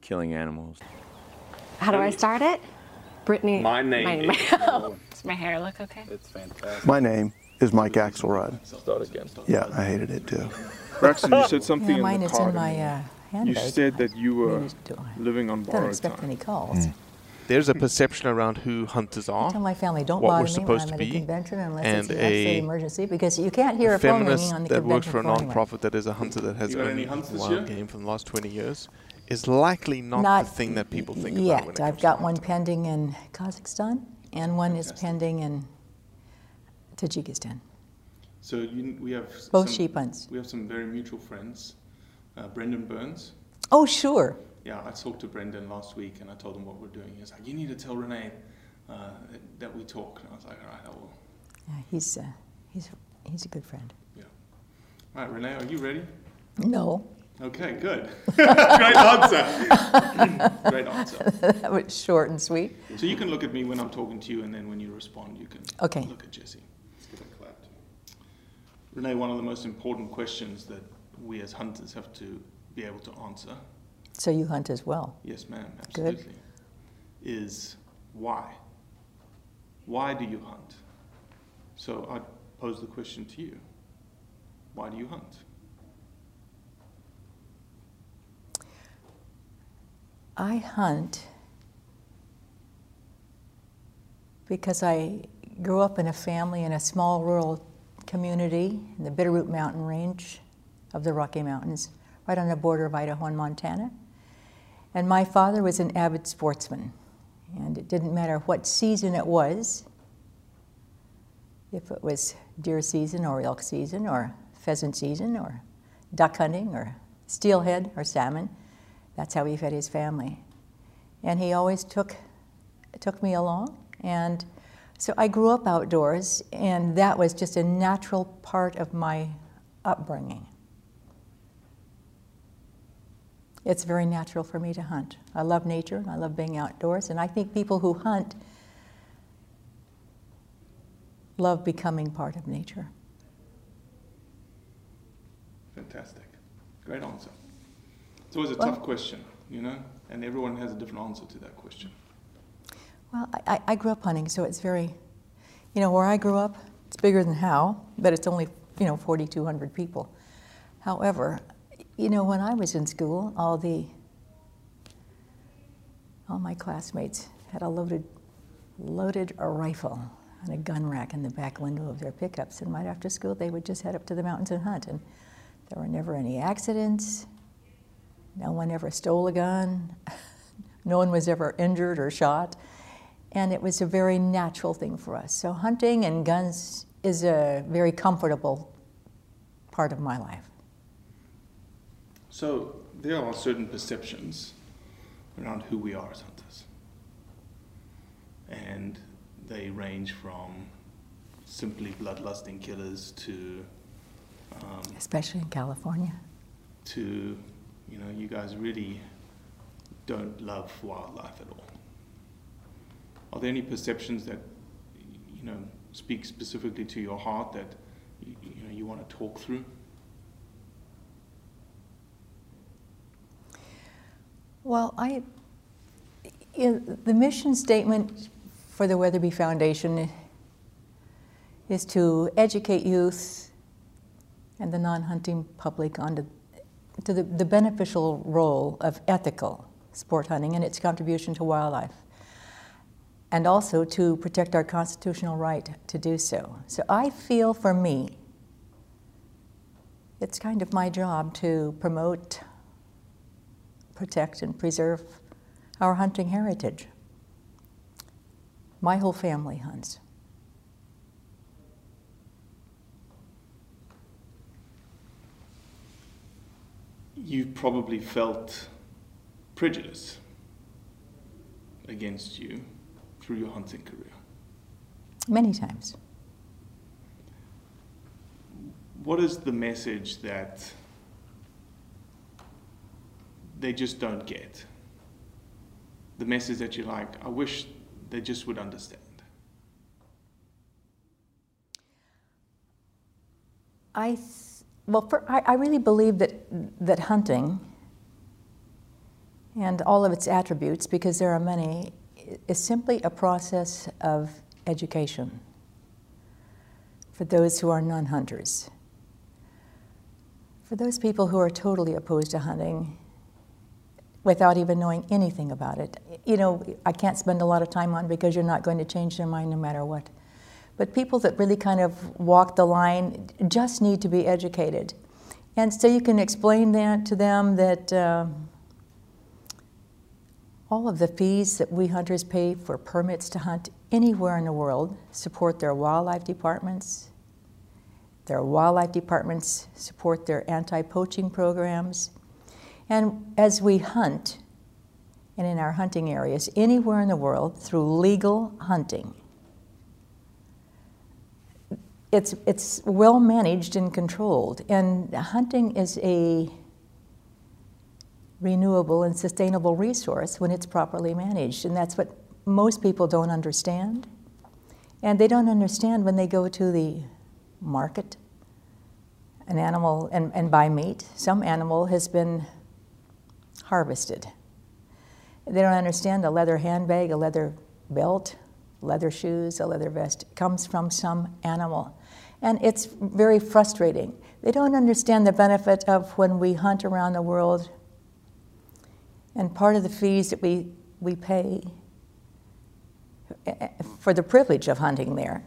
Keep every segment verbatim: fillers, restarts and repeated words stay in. killing animals. How do I start it? Brittany. My name. My, is Does my hair look okay? It's fantastic. My name is Mike Axelrod. Start again. Yeah, I hated it too. Braxton, you said something yeah, in mine the car. Is in my, uh, You said that you were living on borrowed time. Don't expect any calls. Mm. There's a perception around who hunters are. I tell my family, don't bother me when I'm at a convention unless it's an emergency, because you can't hear a phone ringing on the convention floor. A feminist that works for a non-profit that is a hunter that has only one game from the last twenty years is likely not, not the thing that people think yet. About. Yet, I've got one pending in Kazakhstan, and one is pending in Tajikistan. So you, we have both some, sheep hunts. We have some very mutual friends. Uh, Brendan Burns. Oh, sure. Yeah, I talked to Brendan last week and I told him what we're doing. He was like, you need to tell Renee uh, that we talk. And I was like, all right, I will. Yeah, he's, uh, he's, he's a good friend. Yeah. All right, Renee, are you ready? No. Okay, good. Great answer. Great answer. That was short and sweet. So you can look at me when I'm talking to you, and then when you respond, you can okay. look at Jesse. Let's get a clap. Renee, one of the most important questions that we as hunters have to be able to answer. So you hunt as well? Yes, ma'am, absolutely. Good. Is why? Why do you hunt? So I pose the question to you. Why do you hunt? I hunt because I grew up in a family in a small rural community in the Bitterroot Mountain Range of the Rocky Mountains, right on the border of Idaho and Montana. And my father was an avid sportsman, and it didn't matter what season it was, if it was deer season or elk season or pheasant season or duck hunting or steelhead or salmon, that's how he fed his family. And he always took, took me along, and so I grew up outdoors, and that was just a natural part of my upbringing. It's very natural for me to hunt. I love nature, and I love being outdoors, and I think people who hunt love becoming part of nature. Fantastic. Great answer. It's always a well, tough question, you know, and everyone has a different answer to that question. Well, I, I grew up hunting, so it's very, you know, where I grew up, it's bigger than Howe, but it's only, you know, forty-two hundred people. However, you know, when I was in school, all the, all my classmates had a loaded, loaded a rifle on a gun rack in the back window of their pickups, and right after school they would just head up to the mountains and hunt, and there were never any accidents, no one ever stole a gun, no one was ever injured or shot, and it was a very natural thing for us. So hunting and guns is a very comfortable part of my life. So there are certain perceptions around who we are as hunters, and they range from simply bloodlusting killers to um, especially in California, to, you know, you guys really don't love wildlife at all. Are there any perceptions that, you know, speak specifically to your heart that you, you know, you want to talk through? Well, I, in the mission statement for the Weatherby Foundation is to educate youth and the non-hunting public on the, to the, the beneficial role of ethical sport hunting and its contribution to wildlife, and also to protect our constitutional right to do so. So I feel, for me, it's kind of my job to promote, protect, and preserve our hunting heritage. My whole family hunts. You've probably felt prejudice against you through your hunting career. Many times. What is the message that they just don't get? The message that you like, I wish they just would understand. I, well, for, I, I really believe that, that hunting and all of its attributes, because there are many, is simply a process of education for those who are non-hunters. For those people who are totally opposed to hunting without even knowing anything about it, you know, I can't spend a lot of time on because you're not going to change their mind no matter what. But people that really kind of walk the line just need to be educated. And so you can explain that to them, that uh, all of the fees that we hunters pay for permits to hunt anywhere in the world support their wildlife departments. Their wildlife departments support their anti-poaching programs. And as we hunt, and in our hunting areas, anywhere in the world, through legal hunting, it's, it's well managed and controlled. And hunting is a renewable and sustainable resource when it's properly managed. And that's what most people don't understand. And they don't understand when they go to the market, an animal, and, and buy meat. Some animal has been harvested. They don't understand a leather handbag, a leather belt, leather shoes, a leather vest comes from some animal. And it's very frustrating. They don't understand the benefit of when we hunt around the world, and part of the fees that we, we pay for the privilege of hunting there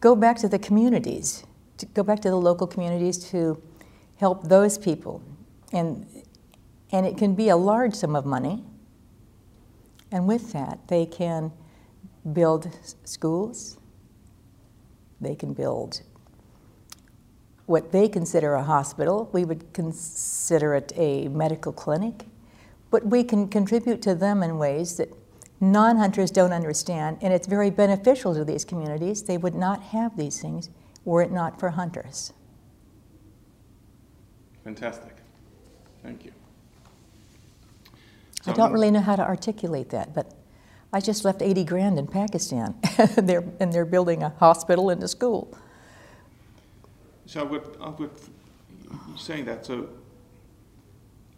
go back to the communities, to go back to the local communities to help those people. And And it can be a large sum of money, and with that they can build schools, they can build what they consider a hospital, we would consider it a medical clinic, but we can contribute to them in ways that non-hunters don't understand, and it's very beneficial to these communities. They would not have these things were it not for hunters. Fantastic. Thank you. I don't really know how to articulate that, but I just left eighty grand in Pakistan, and, they're, and they're building a hospital and a school. So I've got, I've got you're saying that, so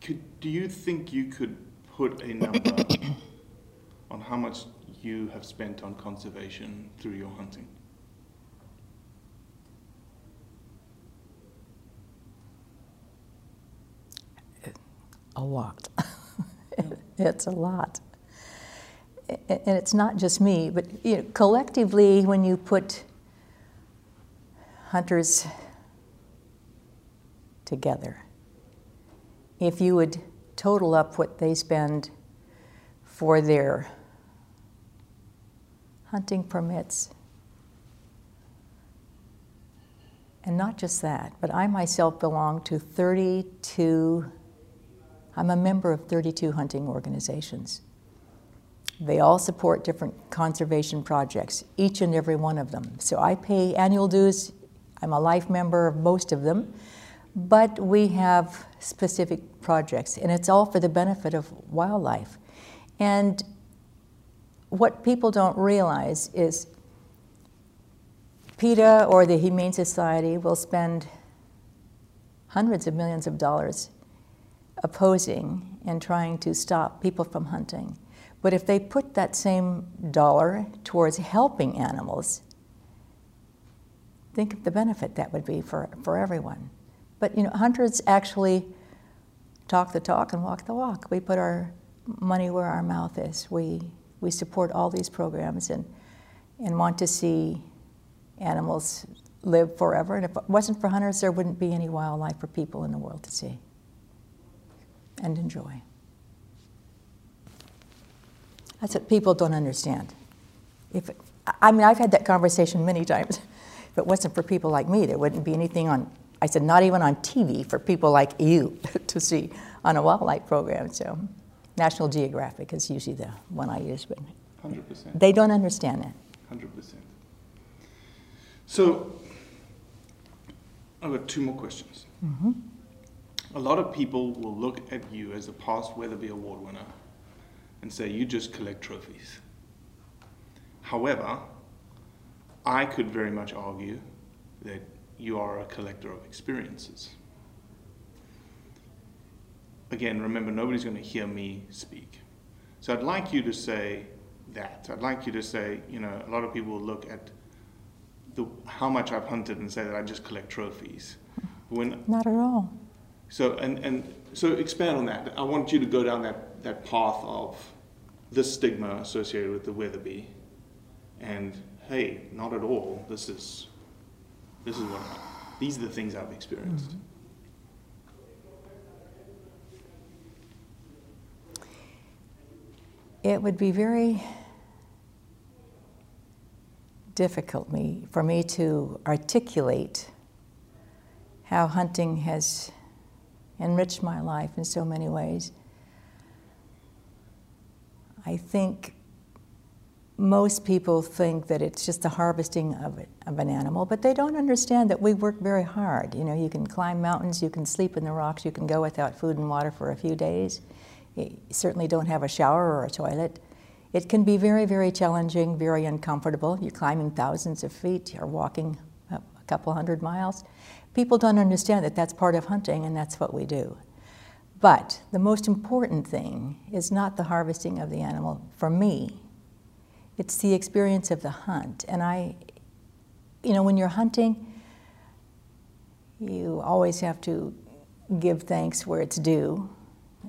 could, do you think you could put a number on how much you have spent on conservation through your hunting? A lot. It's a lot. And it's not just me, but you know, collectively, when you put hunters together, if you would total up what they spend for their hunting permits. And not just that, but I myself belong to thirty-two, I'm a member of thirty-two hunting organizations. They all support different conservation projects, each and every one of them. So I pay annual dues. I'm a life member of most of them, but we have specific projects, and it's all for the benefit of wildlife. And what people don't realize is PETA or the Humane Society will spend hundreds of millions of dollars opposing and trying to stop people from hunting. But if they put that same dollar towards helping animals, think of the benefit that would be for, for everyone. But you know, hunters actually talk the talk and walk the walk. We put our money where our mouth is. We, we support all these programs and, and want to see animals live forever. And if it wasn't for hunters, there wouldn't be any wildlife for people in the world to see and enjoy. That's what people don't understand. If it, I mean, I've had that conversation many times. If it wasn't for people like me, there wouldn't be anything on, I said, not even on T V for people like you to see on a wildlife program. So National Geographic is usually the one I use, but one hundred percent. They don't understand that. one hundred percent. So I've got two more questions. Mm-hmm. A lot of people will look at you as a past Weatherby Award winner and say, you just collect trophies. However, I could very much argue that you are a collector of experiences. Again, remember, nobody's going to hear me speak. So I'd like you to say that. I'd like you to say, you know, a lot of people will look at the, how much I've hunted and say that I just collect trophies. When, not at all. So, and, and so expand on that. I want you to go down that, that path of the stigma associated with the Weatherby and, hey, not at all, this is, this is what I, these are the things I've experienced. Mm-hmm. It would be very difficult me, for me to articulate how hunting has enriched my life in so many ways. I think most people think that it's just the harvesting of, it, of an animal, but they don't understand that we work very hard. You know, you can climb mountains, you can sleep in the rocks, you can go without food and water for a few days. You certainly don't have a shower or a toilet. It can be very, very challenging, very uncomfortable. You're climbing thousands of feet, you're walking up a couple hundred miles. People don't understand that that's part of hunting and that's what we do. But the most important thing is not the harvesting of the animal for me. It's the experience of the hunt. And I, you know, when you're hunting, you always have to give thanks where it's due,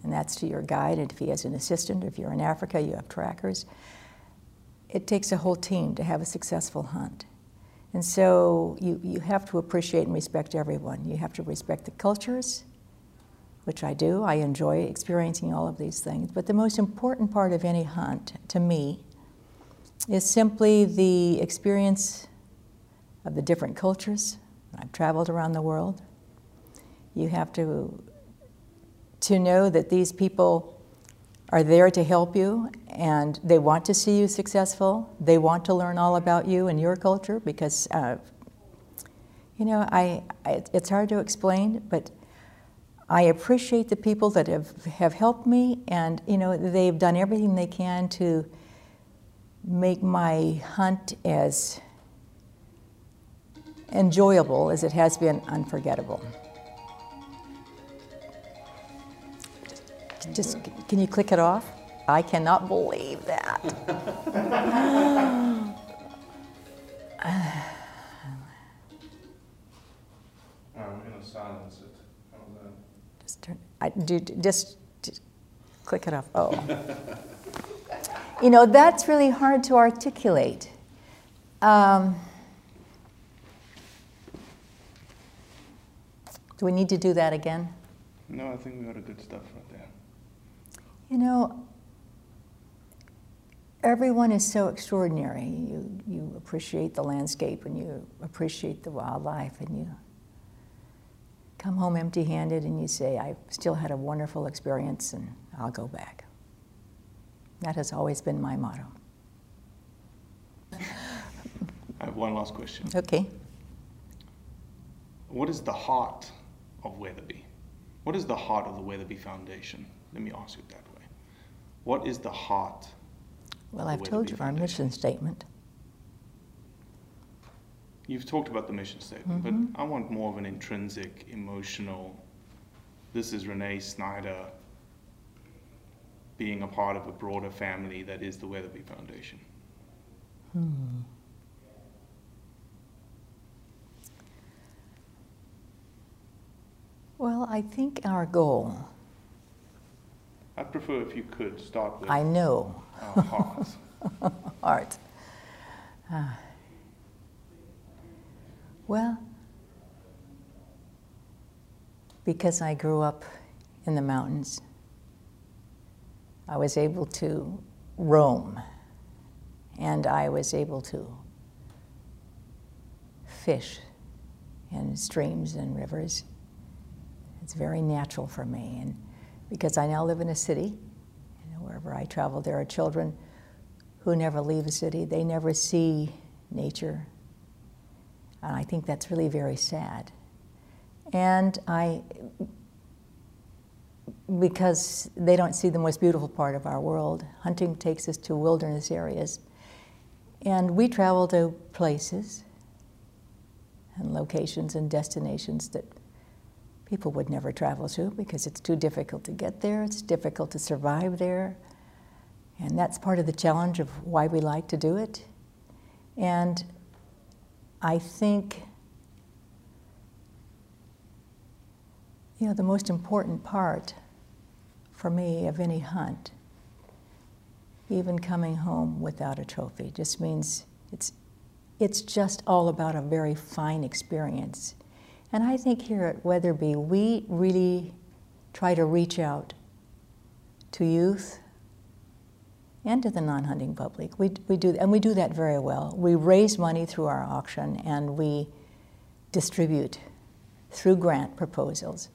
and that's to your guide, and if he has an assistant, if you're in Africa, you have trackers. It takes a whole team to have a successful hunt. And so you, you have to appreciate and respect everyone. You have to respect the cultures, which I do. I enjoy experiencing all of these things. But the most important part of any hunt, to me, is simply the experience of the different cultures. I've traveled around the world. You have to, to know that these people are there to help you, and they want to see you successful. They want to learn all about you and your culture because, uh, you know, I, I, it's hard to explain, but I appreciate the people that have, have helped me, and, you know, they've done everything they can to make my hunt as enjoyable as it has been unforgettable. Just, can you click it off? I cannot believe that. I'm going to silence it. Just turn. I do. Just, just click it off. Oh. You know, that's really hard to articulate. Um, do we need to do that again? No, I think we got a good stuff right there. You know, everyone is so extraordinary. You, you appreciate the landscape and you appreciate the wildlife, and you come home empty-handed and you say, I still had a wonderful experience and I'll go back. That has always been my motto. I have one last question. Okay. What is the heart of Weatherby? What is the heart of the Weatherby Foundation? Let me ask it that way. What is the heart? Well, I've told you our mission statement. You've talked about the mission statement, mm-hmm. but I want more of an intrinsic, emotional, this is Renee Snyder being a part of a broader family that is the Weatherby Foundation. Hmm. Well, I think our goal... I prefer if you could start with... I know. Our heart. Heart. Uh, well, because I grew up in the mountains, I was able to roam, and I was able to fish in streams and rivers. It's very natural for me, and because I now live in a city, and wherever I travel there are children who never leave the city, they never see nature, and I think that's really very sad. And I, because they don't see the most beautiful part of our world, hunting takes us to wilderness areas, and we travel to places and locations and destinations that people would never travel to because it's too difficult to get there, it's difficult to survive there. And that's part of the challenge of why we like to do it. And I think, you know, the most important part for me of any hunt, even coming home without a trophy, just means it's, it's just all about a very fine experience. And I think here at Weatherby, we really try to reach out to youth and to the non-hunting public. We, we do, and we do that very well. We raise money through our auction, and we distribute through grant proposals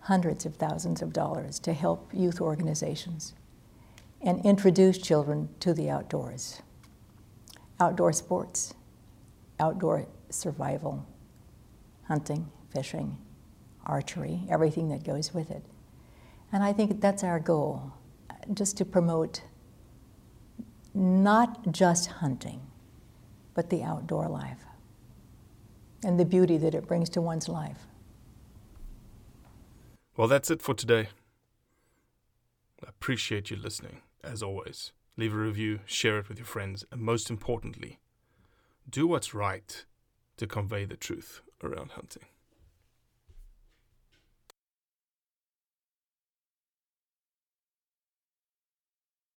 hundreds of thousands of dollars to help youth organizations and introduce children to the outdoors, outdoor sports, outdoor survival, hunting, fishing, archery, everything that goes with it. And I think that's our goal, just to promote not just hunting, but the outdoor life and the beauty that it brings to one's life. Well, that's it for today. I appreciate you listening, as always. Leave a review, share it with your friends, and most importantly, do what's right to convey the truth around hunting.